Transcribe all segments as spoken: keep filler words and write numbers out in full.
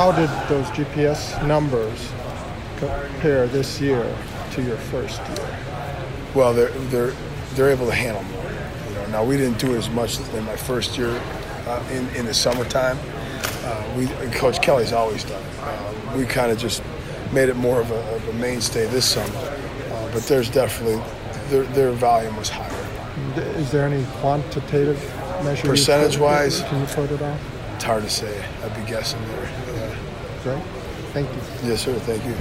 How did those G P S numbers compare this year to your first year? Well, they're they're they're able to handle more. You know, now we didn't do it as much in my first year uh, in in the summertime. Uh, we Coach Kelly's always done it. Uh, we kind of just made it more of a, of a mainstay this summer. Uh, but there's definitely their their volume was higher. Is there any quantitative measure? Percentage-wise, can you put it on? It's hard to say. I'd be guessing there. Yeah. Great. Thank you. Yes, sir. Thank you.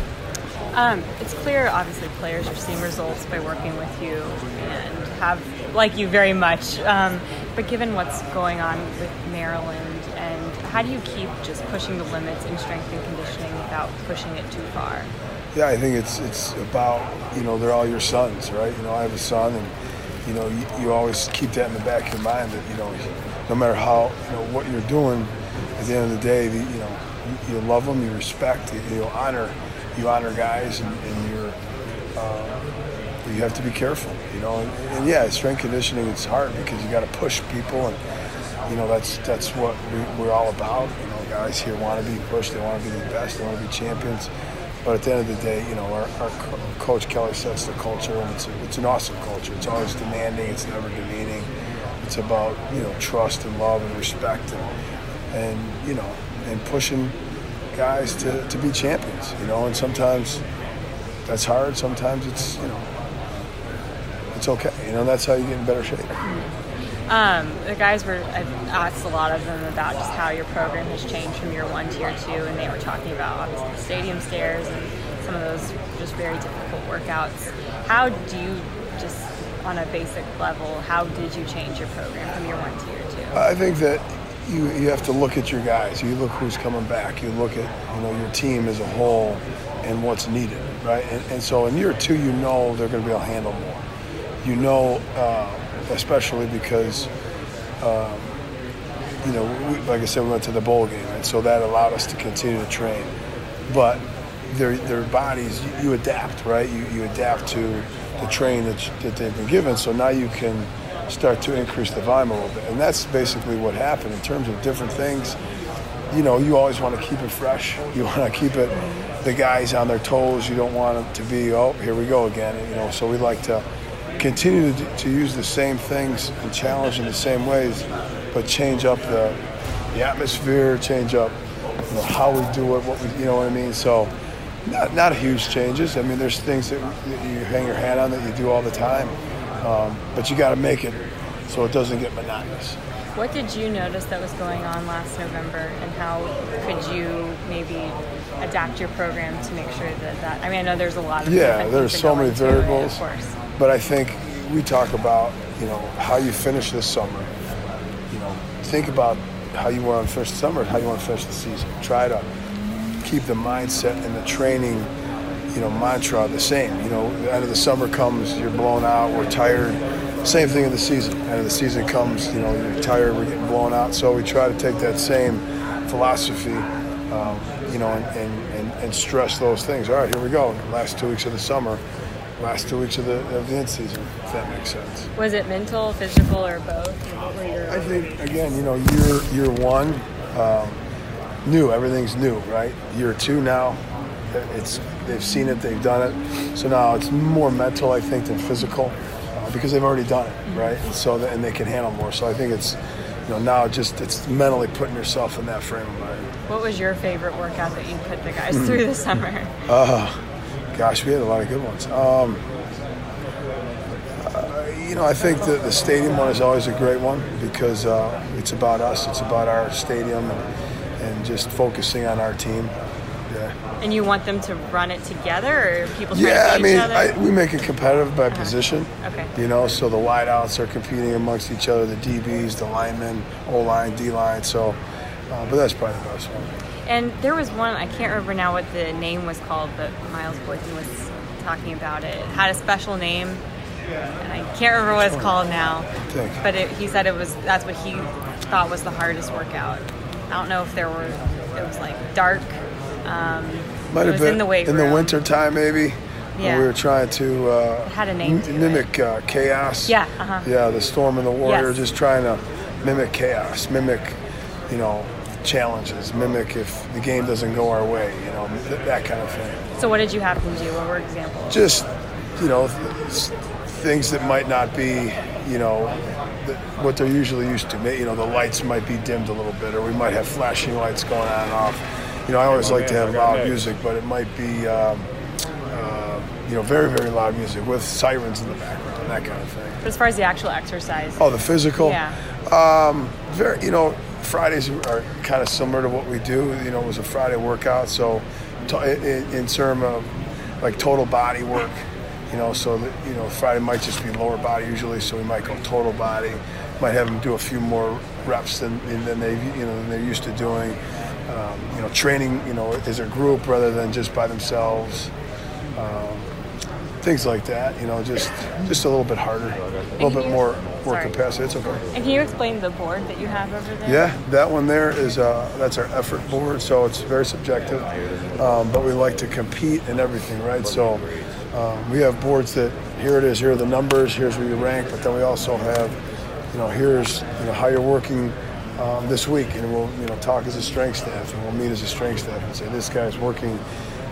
Um, it's clear, obviously, players are seeing results by working with you and have like you very much. Um, but given what's going on with Maryland, and how do you keep just pushing the limits in strength and conditioning without pushing it too far? Yeah, I think it's it's about, you know, they're all your sons, right? You know, I have a son, and you know, you, you always keep that in the back of your mind that, you know, no matter how, you know, what you're doing, at the end of the day, the, you know, you, you love them, you respect, you, you honor, you honor guys, and, and you're, uh, you have to be careful, you know. And, and yeah, strength conditioning, it's hard because you got to push people, and you know that's that's what we, we're all about. You know, guys here want to be pushed, they want to be the best, they want to be champions. But at the end of the day, you know, our, our Coach Keller sets the culture, and it's, a, it's an awesome culture. It's always demanding. It's never demeaning. It's about, you know, trust and love and respect and, and you know, and pushing guys to, to be champions, you know. And sometimes that's hard. Sometimes it's, you know, it's okay. You know, that's how you get in better shape. Um, the guys were, I've asked a lot of them about just how your program has changed from year one to year two, and they were talking about obviously the stadium stairs and some of those just very difficult workouts. How do you, just on a basic level, how did you change your program from year one to year two? I think that you you have to look at your guys. You look who's coming back. You look at, you know, your team as a whole and what's needed, right? And, and so in year two, you know they're going to be able to handle more. You know, uh, especially because, um, you know, we, like I said, we went to the bowl game, and so that allowed us to continue to train. But their their bodies, you, you adapt, right? You you adapt to the train that, that they've been given, so now you can start to increase the volume a little bit. And that's basically what happened in terms of different things. You know, you always want to keep it fresh. You want to keep it, the guys on their toes. You don't want it to be, oh, here we go again, you know, so we like to continue to, to use the same things and challenge in the same ways, but change up the, the atmosphere, change up, you know, how we do it, what we, you know what I mean? So not not huge changes. I mean, there's things that you hang your hat on that you do all the time, um, but you got to make it so it doesn't get monotonous. What did you notice that was going on last November, and how could you maybe adapt your program to make sure that that, I mean, I know there's a lot of yeah, there's so many variables, of course. But I think we talk about, you know, how you finish this summer. You know, think about how you want to finish the summer and how you want to finish the season. Try to keep the mindset and the training, you know, mantra the same. You know, the end of the summer comes, you're blown out, we're tired. Same thing in the season. The end of the season comes, you know, you're tired, we're getting blown out. So we try to take that same philosophy, um, you know, and, and, and, and stress those things. All right, here we go, last two weeks of the summer. Last two weeks of the of the end season, if that makes sense. Was it mental, physical, or both? Or what were your I think again, you know, year year one, um, new. Everything's new, right? Year two now, it's they've seen it, they've done it. So now it's more mental, I think, than physical, uh, because they've already done it, mm-hmm. right? And so and they can handle more. So I think it's, you know, now just it's mentally putting yourself in that frame of mind. What was your favorite workout that you put the guys through this summer? Uh Gosh, we had a lot of good ones. Um, uh, you know, I think the, the stadium one is always a great one because uh, it's about us. It's about our stadium and, and just focusing on our team. Yeah. And you want them to run it together, or people trying yeah, to beat each other? Yeah, I mean, I, we make it competitive by uh-huh. position. Okay. You know, so the wideouts are competing amongst each other, the D Bs, the linemen, O-line, D-line. So, uh, but that's probably the best one. And there was one, I can't remember now what the name was called, but Miles Boykin was talking about it. It had a special name, and I can't remember what it's called now. But it, he said it was, that's what he thought was the hardest workout. I don't know if there were, it was like dark. Um, Might it was have been in the weight room. In the winter time, maybe. Yeah. We were trying to, uh, it had a name m- to mimic it. Uh, chaos. Yeah. Uh-huh. Yeah, the storm and the warrior, yes. Just trying to mimic chaos, mimic, you know, challenges, mimic if the game doesn't go our way, you know, th- that kind of thing. So what did you have them do? What were examples? Just, you know, th- things that might not be, you know, th- what they're usually used to. You know, the lights might be dimmed a little bit, or we might have flashing lights going on and off. You know, I always like to have loud music, but it might be, um, uh, you know, very, very loud music with sirens in the background, that kind of thing. But as far as the actual exercise? Oh, the physical? Yeah. Um, very, you know, Fridays are kind of similar to what we do. You know, it was a Friday workout, so t- in, in terms of like total body work, you know, so that, you know, Friday might just be lower body usually, so we might go total body, might have them do a few more reps than than they you know than they're used to doing. Um, you know, training, you know, as a group rather than just by themselves. Um, Things like that, you know, just just a little bit harder, a little bit more work capacity. It's okay. And can you explain the board that you have over there? Yeah, that one there is uh, that's our effort board, so it's very subjective. Um, but we like to compete in everything, right? So um, we have boards that here it is, here are the numbers, here's where you rank. But then we also have, you know, here's you know how you're working um, this week, and we'll you know talk as a strength staff, and we'll meet as a strength staff and say this guy's working.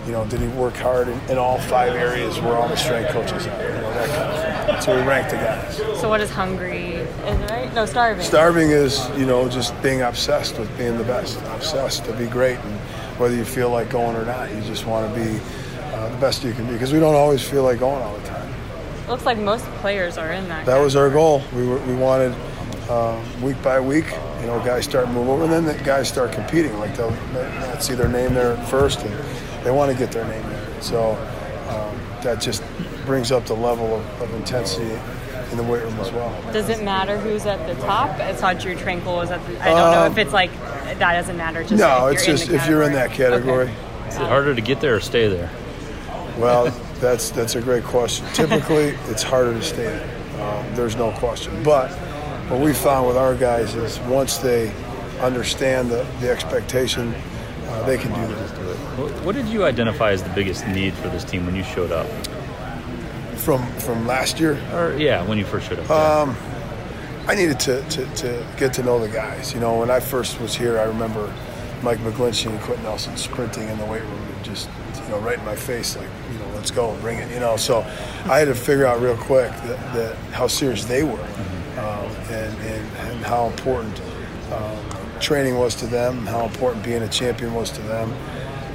You know, did he work hard in, in all five areas where all the strength coaches are? You know, that kind of thing. So we rank the guys. So what is hungry? Is it right? No, starving. Starving is, you know, just being obsessed with being the best, obsessed to be great, and whether you feel like going or not, you just want to be uh, the best you can be, because we don't always feel like going all the time. It looks like most players are in that. That was our goal. We were, we wanted uh, week by week, you know, guys start move over, and then the guys start competing. Like they'll not see their name there first. And, they want to get their name in. So um, that just brings up the level of, of intensity in the weight room as well. Does it matter who's at the top? I saw Drew Tranquil was at the, I don't know um, if it's like, that doesn't matter. Just no, like it's just if you're in that category. Okay. Is it harder to get there or stay there? Well, that's that's a great question. Typically, it's harder to stay there. Um, there's no question. But what we found with our guys is once they understand the, the expectation, uh, they can do that. What did you identify as the biggest need for this team when you showed up? From from last year? Or yeah, when you first showed up. Um, I needed to, to, to get to know the guys. You know, when I first was here, I remember Mike McGlincheon and Quentin Nelson sprinting in the weight room, and just you know, right in my face, like you know, let's go, bring it. You know, so I had to figure out real quick that, that how serious they were, mm-hmm. um, and, and and how important um, training was to them, how important being a champion was to them.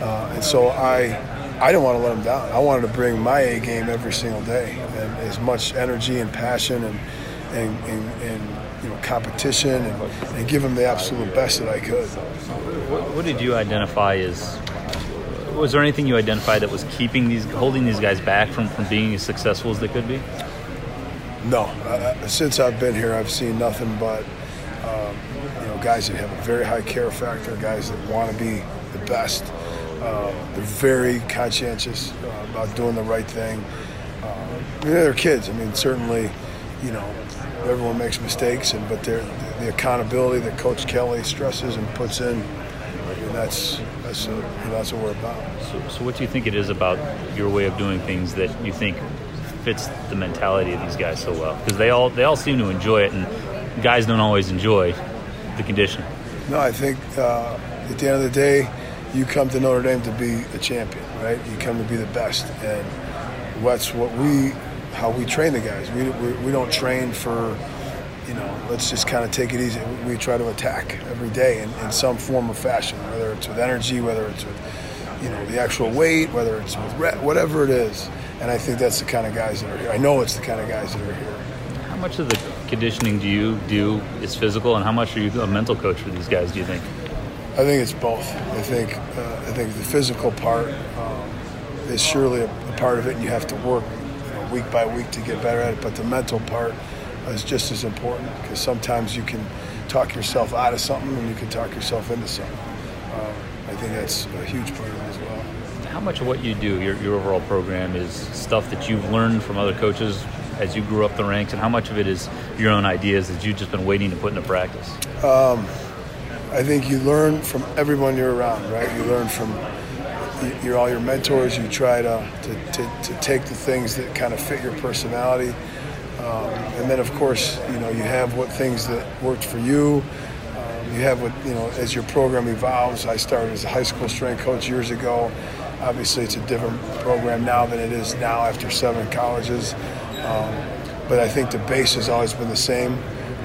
Uh, and so I I didn't want to let them down. I wanted to bring my A game every single day, and as much energy and passion and and, and, and you know competition and, and give them the absolute best that I could. What, what did you identify as? Was there anything you identified that was keeping these, holding these guys back from, from being as successful as they could be? No. Uh, since I've been here, I've seen nothing but um, you know guys that have a very high care factor, guys that want to be the best. Uh, they're very conscientious uh, about doing the right thing. Uh, they're kids. I mean, certainly, you know, everyone makes mistakes, and but they're, the accountability that Coach Kelly stresses and puts in, and that's that's, a, that's what we're about. So, so what do you think it is about your way of doing things that you think fits the mentality of these guys so well? Because they all they all seem to enjoy it, and guys don't always enjoy the condition. No, I think uh, at the end of the day, you come to Notre Dame to be a champion, right? You come to be the best, and that's what we, how we train the guys. We we, we don't train for, you know, let's just kind of take it easy. We, we try to attack every day in, in some form or fashion, whether it's with energy, whether it's with, you know, the actual weight, whether it's with rep, whatever it is. And I think that's the kind of guys that are here. I know it's the kind of guys that are here. How much of the conditioning do you do is physical, and how much are you a mental coach for these guys, do you think? I think it's both. I think uh, I think the physical part um, is surely a, a part of it, and you have to work you know, week by week to get better at it. But the mental part is just as important, because sometimes you can talk yourself out of something, and you can talk yourself into something. Um, I think that's a huge part of it as well. How much of what you do, your your overall program, is stuff that you've learned from other coaches as you grew up the ranks, and how much of it is your own ideas that you've just been waiting to put into practice? Um, I think you learn from everyone you're around, right? You learn from your, all your mentors. You try to, to, to, to take the things that kind of fit your personality. Um, and then, of course, you know, you have what things that worked for you. Um, You have what, you know, as your program evolves. I started as a high school strength coach years ago. Obviously, it's a different program now than it is now after seven colleges. Um, but I think the base has always been the same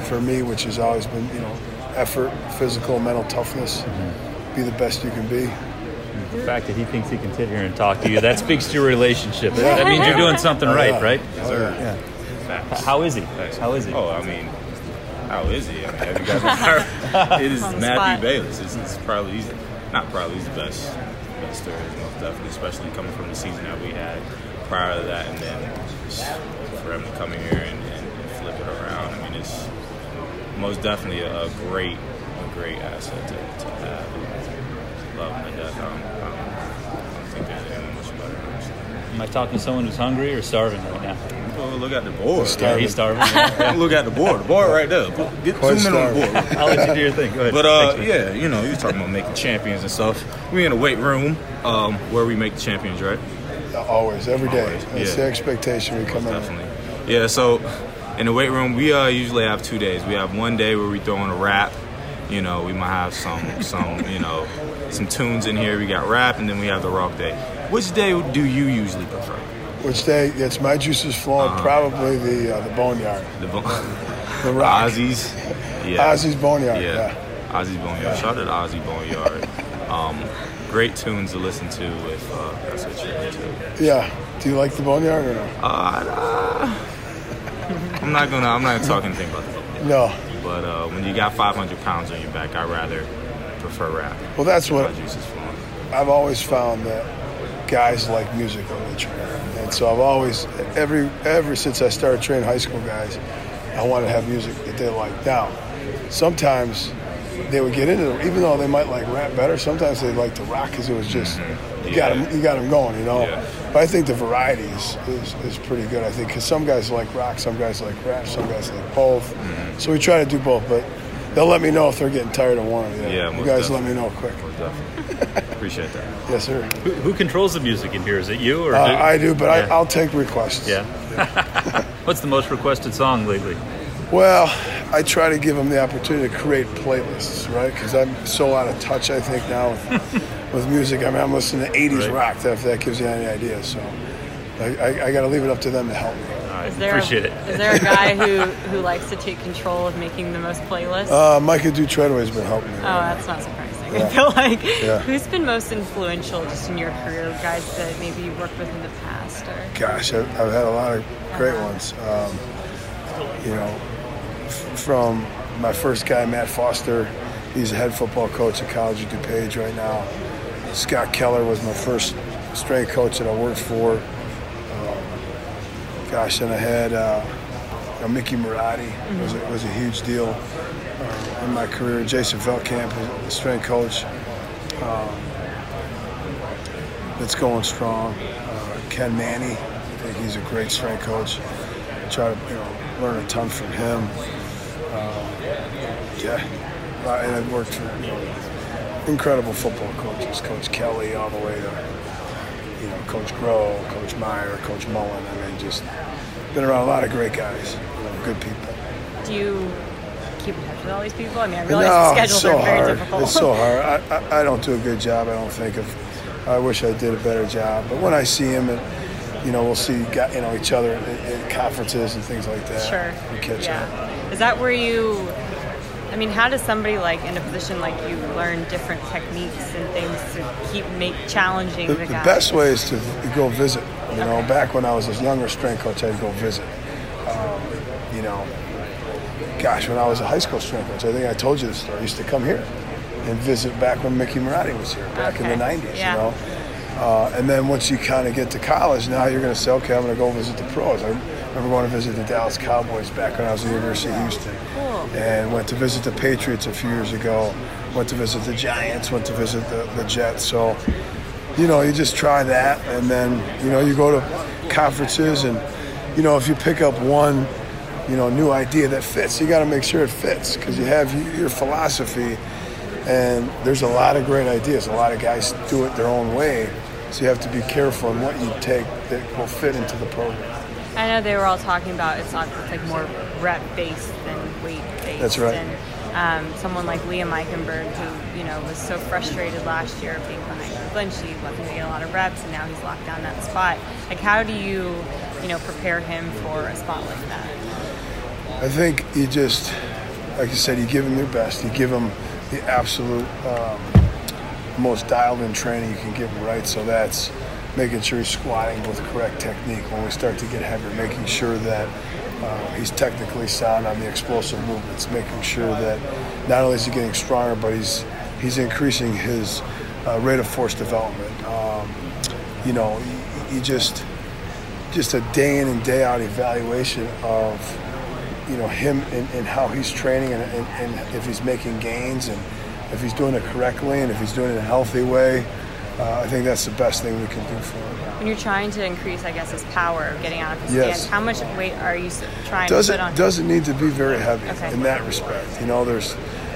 for me, which has always been, you know, effort, physical, mental toughness, mm-hmm. be the best you can be. The fact that he thinks he can sit here and talk to you, that speaks to your relationship. Yeah. That means you're doing something oh, right, yeah. right? Oh, yeah. yeah. How is he? How is he? Oh, I mean, how is he? I mean, have you guys it is Matthew Bayless. It's, it's probably, he's not probably, he's the best, best there is, most definitely, especially coming from the season that we had prior to that, and then just for him to come here and, and, and flip it around. I mean, it's most definitely a, a great, a great asset to, to have. Love my dad. Um, um, I don't think there's anything much about it. Am I talking to someone who's hungry or starving right now? Well, look at the board. Yeah, he's starving. Yeah. Look at the board. The board right there. Get two minutes on the board. I'll let you do your thing. Go ahead. But, uh, Thanks, yeah, you know, you were talking about making champions and stuff. We in a weight room um, where we make the champions, right? Always. Every day. Always. That's yeah. the expectation we come Most in. Definitely. Yeah, so in the weight room, we uh, usually have two days. We have one day where we throw in a wrap. You know, we might have some, some, you know, some tunes in here. We got rap, and then we have the rock day. Which day do you usually prefer? Which day? It's my juices flowing. Uh-huh. Probably the uh, the boneyard. The bon- the rock. Ozzy's. Yeah. Ozzy's boneyard. Yeah. yeah. Ozzy's boneyard. Yeah. Shout out to Ozzy's boneyard. um, great tunes to listen to if uh, that's what you're into. Yeah. Do you like the boneyard or no? Uh, I'm not gonna. I'm not gonna talk anything about the boneyard. No. But uh, when you got five hundred pounds on your back, I rather prefer rap. Well, that's what I've always found, that guys like music when they train. And so I've always, every ever since I started training high school guys, I wanted to have music that they like. Now, sometimes they would get into it, even though they might like rap better, sometimes they liked to rock because it was just, mm-hmm. you, yeah. got them, you got them going, you know. Yeah. But I think the variety is, is, is pretty good, I think, because some guys like rock, some guys like rap, some guys like both. Mm-hmm. So we try to do both, but they'll let me know if they're getting tired of one of them. Yeah, you guys definitely. Let me know quick. Most definitely. Appreciate that. Yes, sir. Who, who controls the music in here? Is it you? or uh, do you? I do, but yeah. I, I'll take requests. Yeah. yeah. What's the most requested song lately? Well, I try to give them the opportunity to create playlists, right? Because I'm so out of touch, I think, now with, with music. I mean, I'm listening to eighties right. rock, if that gives you any idea. So I, I, I got to leave it up to them to help me. I appreciate a, it. Is there a guy who, who likes to take control of making the most playlists? Uh, Michael Dutredway has been helping me. Oh, right that's now. Not surprising. Yeah. I feel like yeah. who's been most influential just in your career, guys that maybe you worked with in the past? Or? Gosh, I've, I've had a lot of great uh-huh. ones. Um, you know, from my first guy, Matt Foster. He's a head football coach at College of DuPage right now. Scott Keller was my first strength coach that I worked for. Um, gosh, and I had uh, you know, Mickey Marotti. Mm-hmm. was, a, was a huge deal uh, in my career. Jason Feltkamp was a strength coach. Um, that's going strong. Uh, Ken Manny, I think he's a great strength coach. I try to, you know, learn a ton from him. Um, yeah, and I've worked for you know, incredible football coaches, Coach Kelly, all the way to you know Coach Groh, Coach Meyer, Coach Mullen. I mean, just been around a lot of great guys, you know, good people. Do you keep in touch with all these people? I mean, I realize no, the schedules so are very hard. difficult. It's so hard. I, I I don't do a good job. I don't think of. I wish I did a better job. But when I see him and. You know, we'll see, you know, each other at conferences and things like that. Sure. We catch yeah. up. Is that where you, I mean, how does somebody like in a position like you learn different techniques and things to keep make challenging the, the, the guys? The best way is to go visit. You okay. know, back when I was a younger strength coach, I'd go visit. Um, you know, gosh, when I was a high school strength coach, I think I told you this story. I used to come here and visit back when Mickey Marotti was here, back okay. in the nineties, yeah. you know. Uh, and then once you kind of get to college, now you're going to say, okay, I'm going to go visit the pros. I remember going to visit the Dallas Cowboys back when I was at the University of Houston. Cool. And went to visit the Patriots a few years ago. Went to visit the Giants. Went to visit the, the Jets. So, you know, you just try that. And then, you know, you go to conferences. And, you know, if you pick up one, you know, new idea that fits, you got to make sure it fits because you have your philosophy. And there's a lot of great ideas. A lot of guys do it their own way. So you have to be careful in what you take that will fit into the program. I know they were all talking about it's not it's like more rep based than weight based. That's right. And um, someone like Liam Eichenberg, who, you know, was so frustrated last year being behind McGlincheon, wasn't going to get a lot of reps, and now he's locked down that spot. Like, how do you, you know, prepare him for a spot like that? I think you just, like you said, you give them your best. You give them the absolute um, most dialed-in training you can give them, right? So that's making sure he's squatting with the correct technique when we start to get heavier, making sure that uh, he's technically sound on the explosive movements, making sure that not only is he getting stronger, but he's he's increasing his uh, rate of force development. Um, you know, you just just a day in and day out evaluation of, you know, him and, and how he's training and, and, and if he's making gains and if he's doing it correctly and if he's doing it in a healthy way. Uh, I think that's the best thing we can do for him. When you're trying to increase, I guess, his power of getting out of his yes. stance, how much weight are you trying doesn't, to put on him? Doesn't need to be very heavy okay. in that respect. You know, there's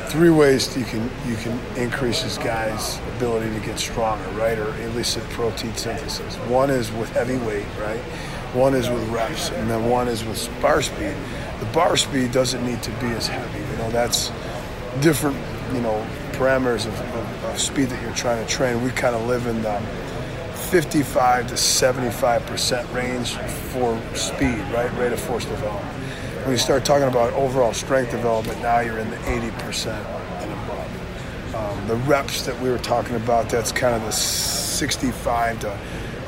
three ways you can you can increase this guy's ability to get stronger, right, or elicit protein synthesis. One is with heavy weight, right? One is with reps, and then one is with bar speed. The bar speed doesn't need to be as heavy. You know, that's different, you know, parameters of, of, of speed that you're trying to train. We kind of live in the fifty-five to seventy-five percent range for speed, right? Rate of force development. When you start talking about overall strength development, now you're in the eighty percent and above. Um, the reps that we were talking about, that's kind of the sixty-five to,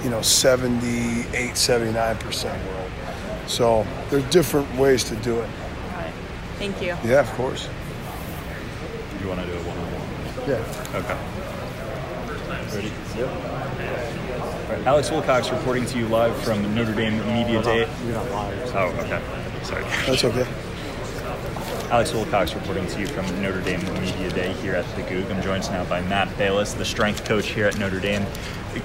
you know, seventy-eight, seventy-nine percent world. So there's different ways to do it. Got it. Thank you. Yeah, of course. You want to do it one-on-one? Yeah. Okay. Ready? Yep. Right. Alex Wilcox reporting to you live from Notre Dame Media Day. You're not live. Oh, okay. Sorry. That's okay. Alex Wilcox reporting to you from Notre Dame Media Day here at the Goog. I'm joined now by Matt Bayless, the strength coach here at Notre Dame.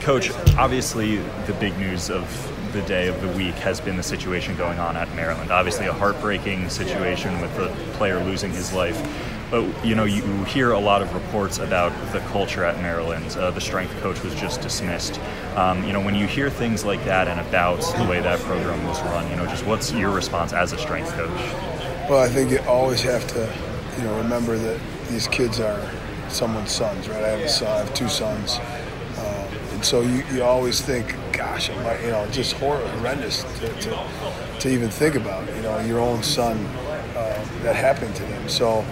Coach, obviously the big news of the day of the week has been the situation going on at Maryland. Obviously a heartbreaking situation with the player losing his life. But, you know, you hear a lot of reports about the culture at Maryland. Uh, the strength coach was just dismissed. Um, you know, when you hear things like that and about the way that program was run, you know, just what's your response as a strength coach? Well, I think you always have to, you know, remember that these kids are someone's sons, right? I have a son, I have two sons. Um, and so you, you always think, gosh, it might, you know, just horrendous to, to, to even think about, you know, your own son, uh, that happened to them. So,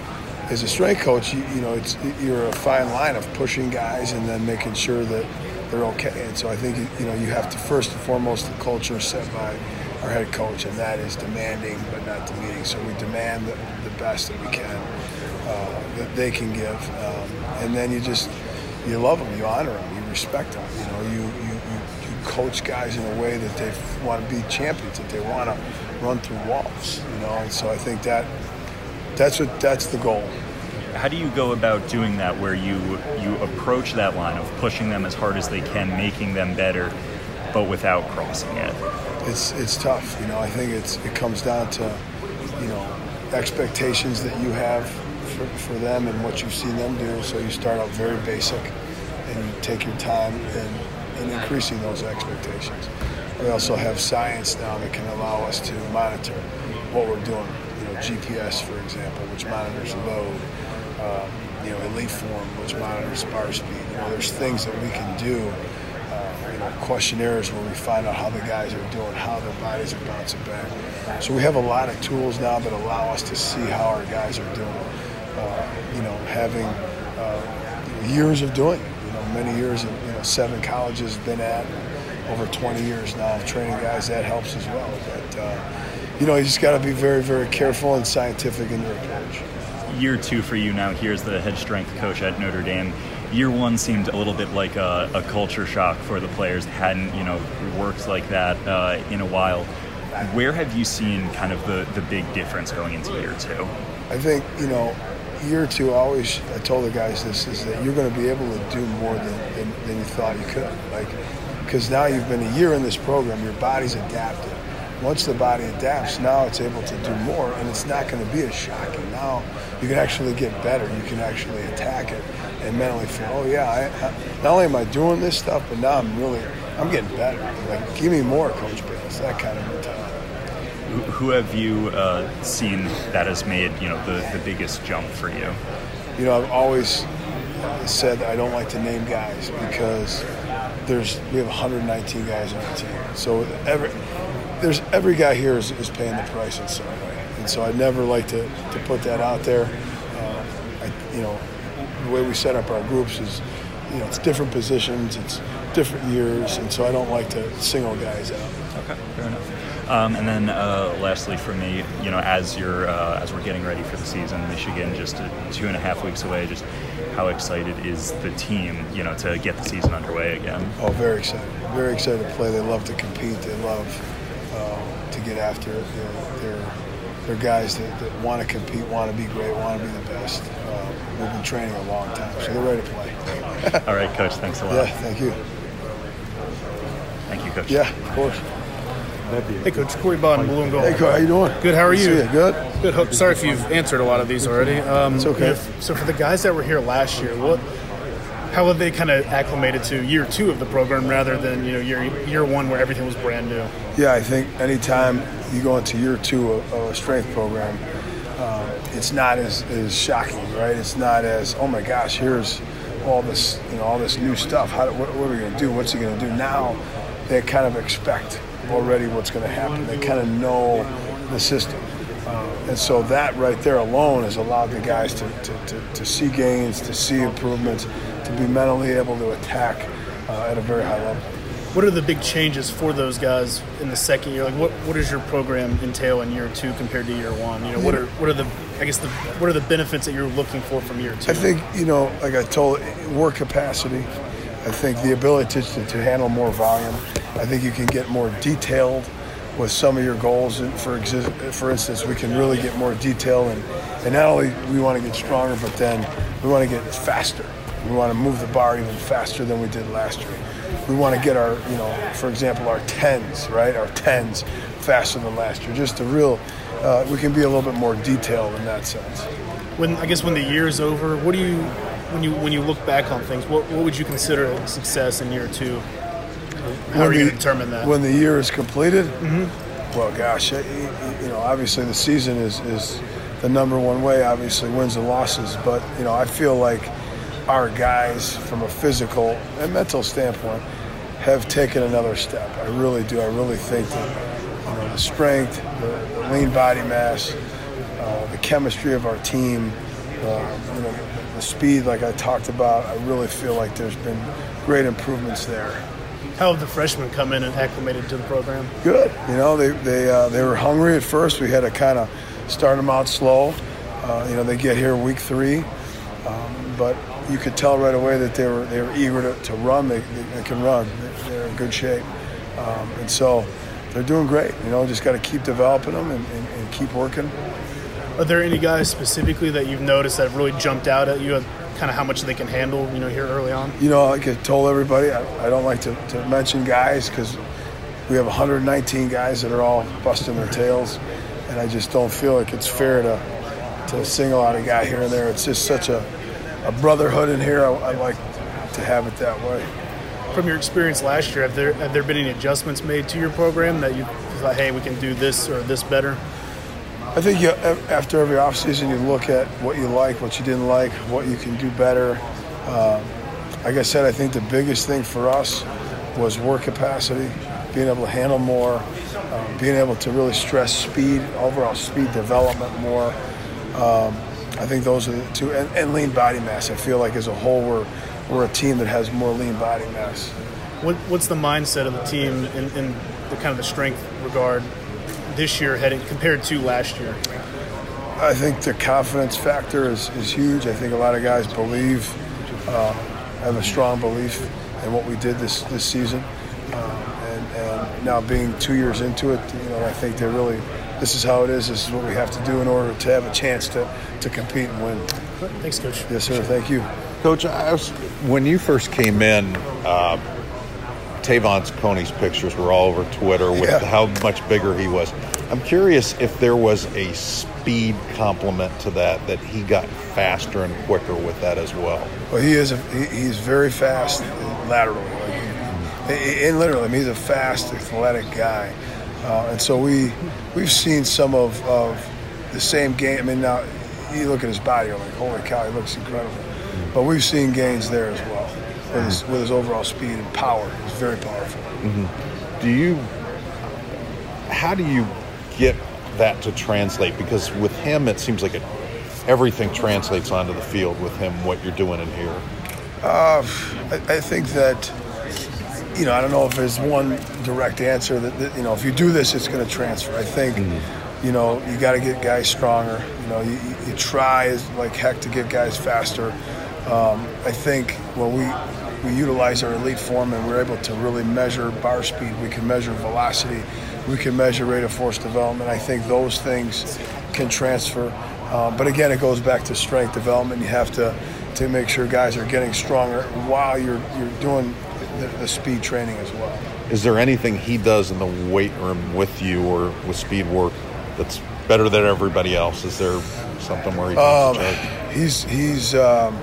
as a strength coach, you, you know, it's you're a fine line of pushing guys and then making sure that they're okay. And so I think, you know, you have to first and foremost the culture set by our head coach, and that is demanding but not demeaning. So we demand the, the best that we can, uh, that they can give. Um, and then you just, you love them, you honor them, you respect them. You know, you, you, you, you coach guys in a way that they want to be champions, that they want to run through walls, you know. And so I think that, That's what. That's the goal. How do you go about doing that, where you you approach that line of pushing them as hard as they can, making them better, but without crossing it? It's it's tough. You know, I think it's it comes down to, you know, expectations that you have for, for them and what you've seen them do. So you start out very basic, and you take your time in, in increasing those expectations. We also have science now that can allow us to monitor what we're doing. G P S, for example, which monitors load, um, you know, elite form, which monitors bar speed. You know, there's things that we can do, uh, you know, questionnaires where we find out how the guys are doing, how their bodies are bouncing back. So we have a lot of tools now that allow us to see how our guys are doing, uh, you know, having uh, years of doing it, you know, many years of, you know, seven colleges been at, over twenty years now of training guys, that helps as well. But, uh, you know, you just got to be very, very careful and scientific in your approach. Year two for you now. Here's the head strength coach at Notre Dame. Year one seemed a little bit like a, a culture shock for the players. Hadn't, you know, worked like that uh, in a while. Where have you seen kind of the, the big difference going into year two? I think, you know, year two, I always, I told the guys this, is that you're going to be able to do more than, than, than you thought you could. Like, because now you've been a year in this program, your body's adapted. Once the body adapts, now it's able to do more, and it's not going to be as shocking. Now you can actually get better. You can actually attack it and mentally feel, oh, yeah, I, I, not only am I doing this stuff, but now I'm really, I'm getting better. Like, give me more, Coach Bayless, that kind of mentality. who have you uh, seen that has made, you know, the, the biggest jump for you? You know, I've always said that I don't like to name guys because there's we have one hundred nineteen guys on the team. So every there's every guy here is, is paying the price in some way. And so I never like to, to put that out there. Uh, I, you know, the way we set up our groups is, you know, it's different positions, it's different years, and so I don't like to single guys out. Okay, fair enough. Um, and then, uh, lastly, for me, you know, as you're uh, as we're getting ready for the season, Michigan just two and a half weeks away. Just how excited is the team, you know, to get the season underway again? Oh, very excited! Very excited to play. They love to compete. They love uh, to get after it. They're, they're, they're guys that, that want to compete, want to be great, want to be the best. Uh, we've been training a long time, so they're ready to play. All right, Coach. Thanks a lot. Yeah, thank you. Thank you, Coach. Yeah, of course. Hey, Coach, Corey Bond, Blue and Gold. Hey, Coach, how you doing? Good, how are you? you? Good. Good. Sorry if you've answered a lot of these already. Um, it's okay. If, so for the guys that were here last year, what, how have they kind of acclimated to year two of the program rather than, you know, year year one where everything was brand new? Yeah, I think anytime you go into year two of, of a strength program, um, it's not as, as shocking, right? It's not as, oh my gosh, here's all this, you know, all this new stuff. How what, what are we going to do? What's he going to do? Now they kind of expect already what's going to happen. They kind of know the system. Uh, and so that right there alone has allowed the guys to, to, to, to see gains, to see improvements, to be mentally able to attack uh, at a very high level. What are the big changes for those guys in the second year? Like, what, what does your program entail in year two compared to year one? You know, what are what are the I guess the what are the benefits that you're looking for from year two? I think, you know, like I told, work capacity. I think the ability to, to handle more volume. I think you can get more detailed with some of your goals. And for exi- for instance, we can really get more detail. And, and not only we want to get stronger, but then we want to get faster. We want to move the bar even faster than we did last year. We want to get our, you know, for example, our tens, right? Our tens faster than last year. Just a real, uh, we can be a little bit more detailed in that sense. When I guess when the year is over, what do you... When you when you look back on things, what, what would you consider success in year two? How when are you going to determine that? When the year is completed? Mm-hmm. Well, gosh, you know, obviously the season is, is the number one way, obviously, wins and losses. But, you know, I feel like our guys, from a physical and mental standpoint, have taken another step. I really do. I really think that, you know, the strength, the, the lean body mass, uh, the chemistry of our team, uh, you know, the speed, like I talked about, I really feel like there's been great improvements there. How have the freshmen come in and acclimated to the program? Good. You know, they they uh, they were hungry at first. We had to kind of start them out slow. Uh, you know, they get here week three, um, but you could tell right away that they were they were eager to, to run. They, they, they can run. They're in good shape, um, and so they're doing great. You know, just got to keep developing them and, and, and keep working. Are there any guys specifically that you've noticed that really jumped out at you, kind of how much they can handle, you know, here early on? You know, like I told everybody, I, I don't like to, to mention guys because we have one hundred nineteen guys that are all busting their tails, and I just don't feel like it's fair to to single out a guy here and there. It's just such a, a brotherhood in here. I, I like to have it that way. From your experience last year, have there have there been any adjustments made to your program that you thought, hey, we can do this or this better? I think you, after every offseason, you look at what you like, what you didn't like, what you can do better. Um, like I said, I think the biggest thing for us was work capacity, being able to handle more, um, being able to really stress speed, overall speed development more. Um, I think those are the two. And, and lean body mass. I feel like as a whole, we're, we're a team that has more lean body mass. What, what's the mindset of the team in, in the kind of the strength regard this year heading compared to last year? I think the confidence factor is, is huge. I think a lot of guys believe, uh, have a strong belief in what we did this, this season. Uh, and, and now being two years into it, you know, I think they really, this is how it is. This is what we have to do in order to have a chance to, to compete and win. Thanks, Coach. Yes, sir. Thank you. Coach, I was, when you first came in, uh, Tavon's Coney's pictures were all over Twitter with yeah. how much bigger he was. I'm curious if there was a speed complement to that, that he got faster and quicker with that as well. Well, he is a, he, he's very fast laterally. Like, and literally, I mean, he's a fast, athletic guy. Uh, and so we, we've seen some of, of the same gain. I mean, now you look at his body, you're like, holy cow, he looks incredible. But we've seen gains there as well with his, with his overall speed and power. He's very powerful. Mm-hmm. Do you – how do you get that to translate? Because with him, it seems like it, everything translates onto the field with him, what you're doing in here. Uh, I, I think that – You know, I don't know if there's one direct answer that, that you know, if you do this, it's going to transfer. I think, mm-hmm. you know, you got to get guys stronger. You know, you, you try like heck to get guys faster. Um, I think when we, we utilize our elite form and we're able to really measure bar speed, we can measure velocity, we can measure rate of force development. I think those things can transfer. Um, but again, it goes back to strength development. You have to, to make sure guys are getting stronger while you're you're doing The, the speed training as well. Is there anything he does in the weight room with you or with speed work that's better than everybody else? Is there something where he um, he's he's um,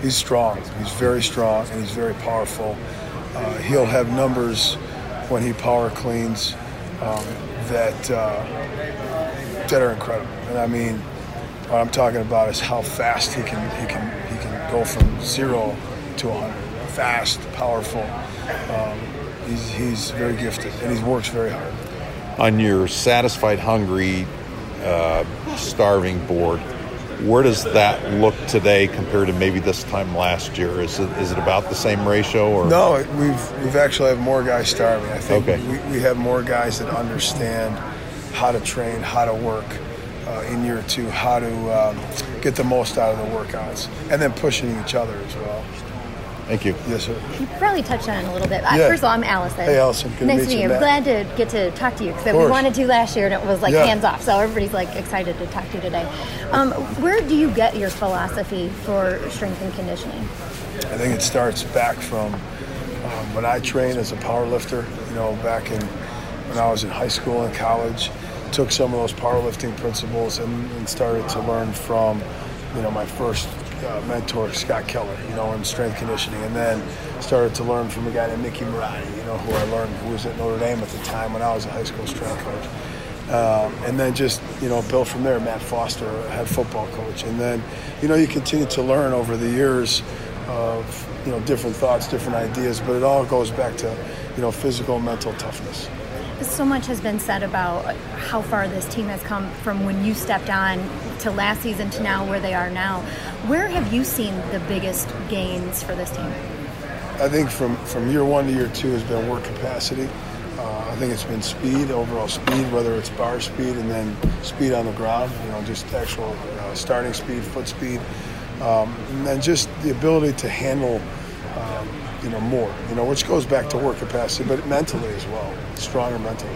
he's strong. He's very strong and he's very powerful. Uh, he'll have numbers when he power cleans um, that uh, that are incredible. And I mean, what I'm talking about is how fast he can he can he can go from zero to one hundred. Fast, powerful. Um, he's he's very gifted, and he works very hard. On your satisfied, hungry, uh, starving board, where does that look today compared to maybe this time last year? Is it is it about the same ratio? Or no, we've we've actually have more guys starving. I think okay. we, we have more guys that understand how to train, how to work uh, in year two, how to um, get the most out of the workouts, and then pushing each other as well. Thank you. Yes, sir. You probably touched on it a little bit. Yeah. First of all, I'm Allison. Hey, Allison. Good nice to meet you. you. I'm glad to get to talk to you because we wanted to last year and it was like yeah. hands off. So everybody's like excited to talk to you today. Um, where do you get your philosophy for strength and conditioning? I think it starts back from um, when I trained as a powerlifter. You know, back in when I was in high school and college, took some of those powerlifting principles and, and started to learn from, you know, my first. Uh, mentor Scott Keller, you know, in strength conditioning, and then started to learn from a guy named Mickey Marotti, you know, who I learned, who was at Notre Dame at the time when I was a high school strength coach, um, and then just you know built from there. Matt Foster, head football coach, and then you know you continue to learn over the years of you know different thoughts, different ideas, but it all goes back to you know physical and mental toughness. So much has been said about how far this team has come from when you stepped on to last season to now where they are now. Where have you seen the biggest gains for this team? I think from, from year one to year two has been work capacity. Uh, I think it's been speed, overall speed, whether it's bar speed and then speed on the ground, you know, just actual uh, starting speed, foot speed, um, and then just the ability to handle um, you know, more, you know, which goes back to work capacity, but mentally as well, stronger mentally.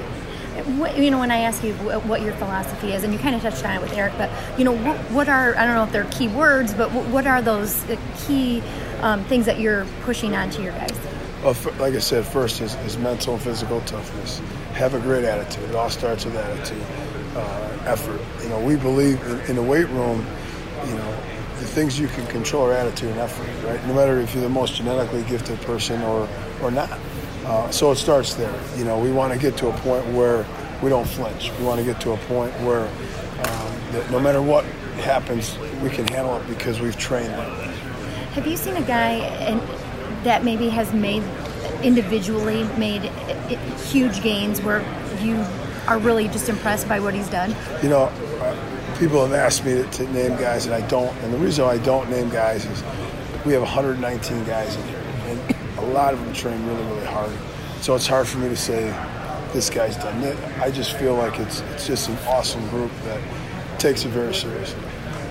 What, you know, when I ask you what your philosophy is, and you kind of touched on it with Eric, but, you know, what, what are, I don't know if they're key words, but what are those key um, things that you're pushing on to your guys? Well, for, like I said, first is, is mental and physical toughness. Have a great attitude. It all starts with attitude, uh, effort. You know, we believe in, in the weight room, you know, the things you can control are attitude and effort, right? No matter if you're the most genetically gifted person or, or not. Uh, so it starts there. You know, we want to get to a point where we don't flinch. We want to get to a point where um, that no matter what happens, we can handle it because we've trained them. Have you seen a guy in, that maybe has made, individually made it, it, huge gains where you are really just impressed by what he's done? You know, uh, people have asked me to, to name guys, and I don't. And the reason I don't name guys is we have one hundred nineteen guys in here, and a lot of them train really, really hard. So it's hard for me to say this guy's done it. I just feel like it's it's just an awesome group that takes it very seriously.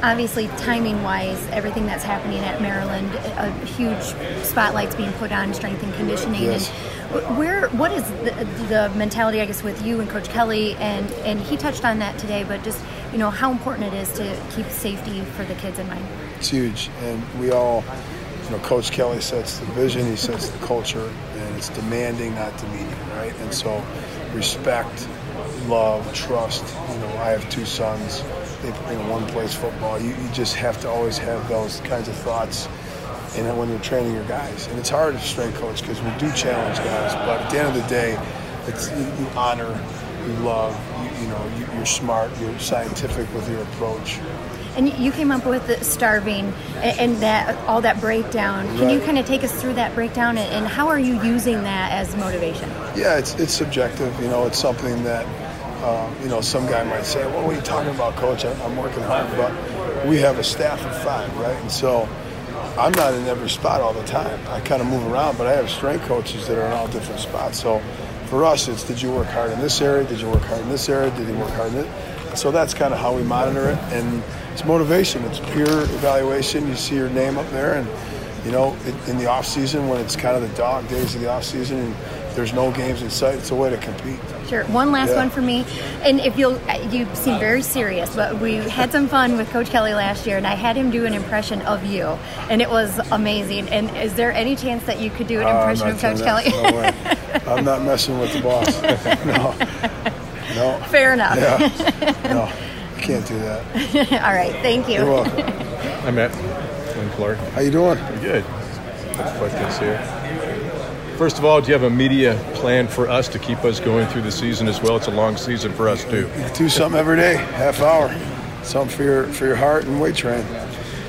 Obviously, timing-wise, everything that's happening at Maryland, a huge spotlight's being put on strength and conditioning. Yes. And where, what is the, the mentality, I guess, with you and Coach Kelly? And, and he touched on that today, but just, you know, how important it is to keep safety for the kids in mind. It's huge. And we all, you know, Coach Kelly sets the vision, he sets the culture, and it's demanding, not demeaning, right? And so respect, love, trust. You know, I have two sons. They play one plays football. You, you just have to always have those kinds of thoughts and when you're training your guys. And it's hard as a strength coach because we do challenge guys. But at the end of the day, it's you honor, you love, you, you know, you, you're smart, you're scientific with your approach. And you came up with the starving and that all that breakdown. Can right. you kind of take us through that breakdown and how are you using that as motivation? Yeah, it's it's subjective. You know, it's something that, um, you know, some guy might say, well, what are you talking about, Coach? I'm working hard. But we have a staff of five, right? And so I'm not in every spot all the time. I kind of move around, but I have strength coaches that are in all different spots. So for us, it's did you work hard in this area? Did you work hard in this area? Did you work hard in it? So that's kind of how we monitor it. And it's motivation. It's peer evaluation. You see your name up there, and you know it, in the off season when it's kind of the dog days of the off season and there's no games in sight, it's a way to compete. Sure. One last yeah. one for me, and if you'll, you seem very serious, but we had some fun with Coach Kelly last year, and I had him do an impression of you, and it was amazing. And is there any chance that you could do an impression uh, of Coach Kelly? No way. I'm not messing with the boss. No. No. Fair enough. Yeah. No. Can't do that. All right, thank you. You're welcome. Hi, Matt. I'm Clark. How you doing? I'm good. That's quite good to see you. First of all, do you have a media plan for us to keep us going through the season as well? It's a long season for us too. You do something every day, half hour, something for your for your heart and weight training.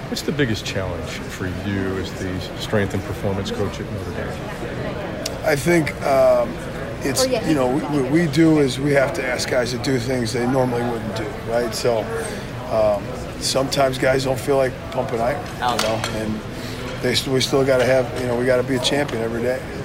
What's the biggest challenge for you as the strength and performance coach at Notre Dame? I think um, it's, you know, what we do is we have to ask guys to do things they normally wouldn't do, right? So um, sometimes guys don't feel like pumping iron, you know, and they st- we still got to have, you know, we got to be a champion every day.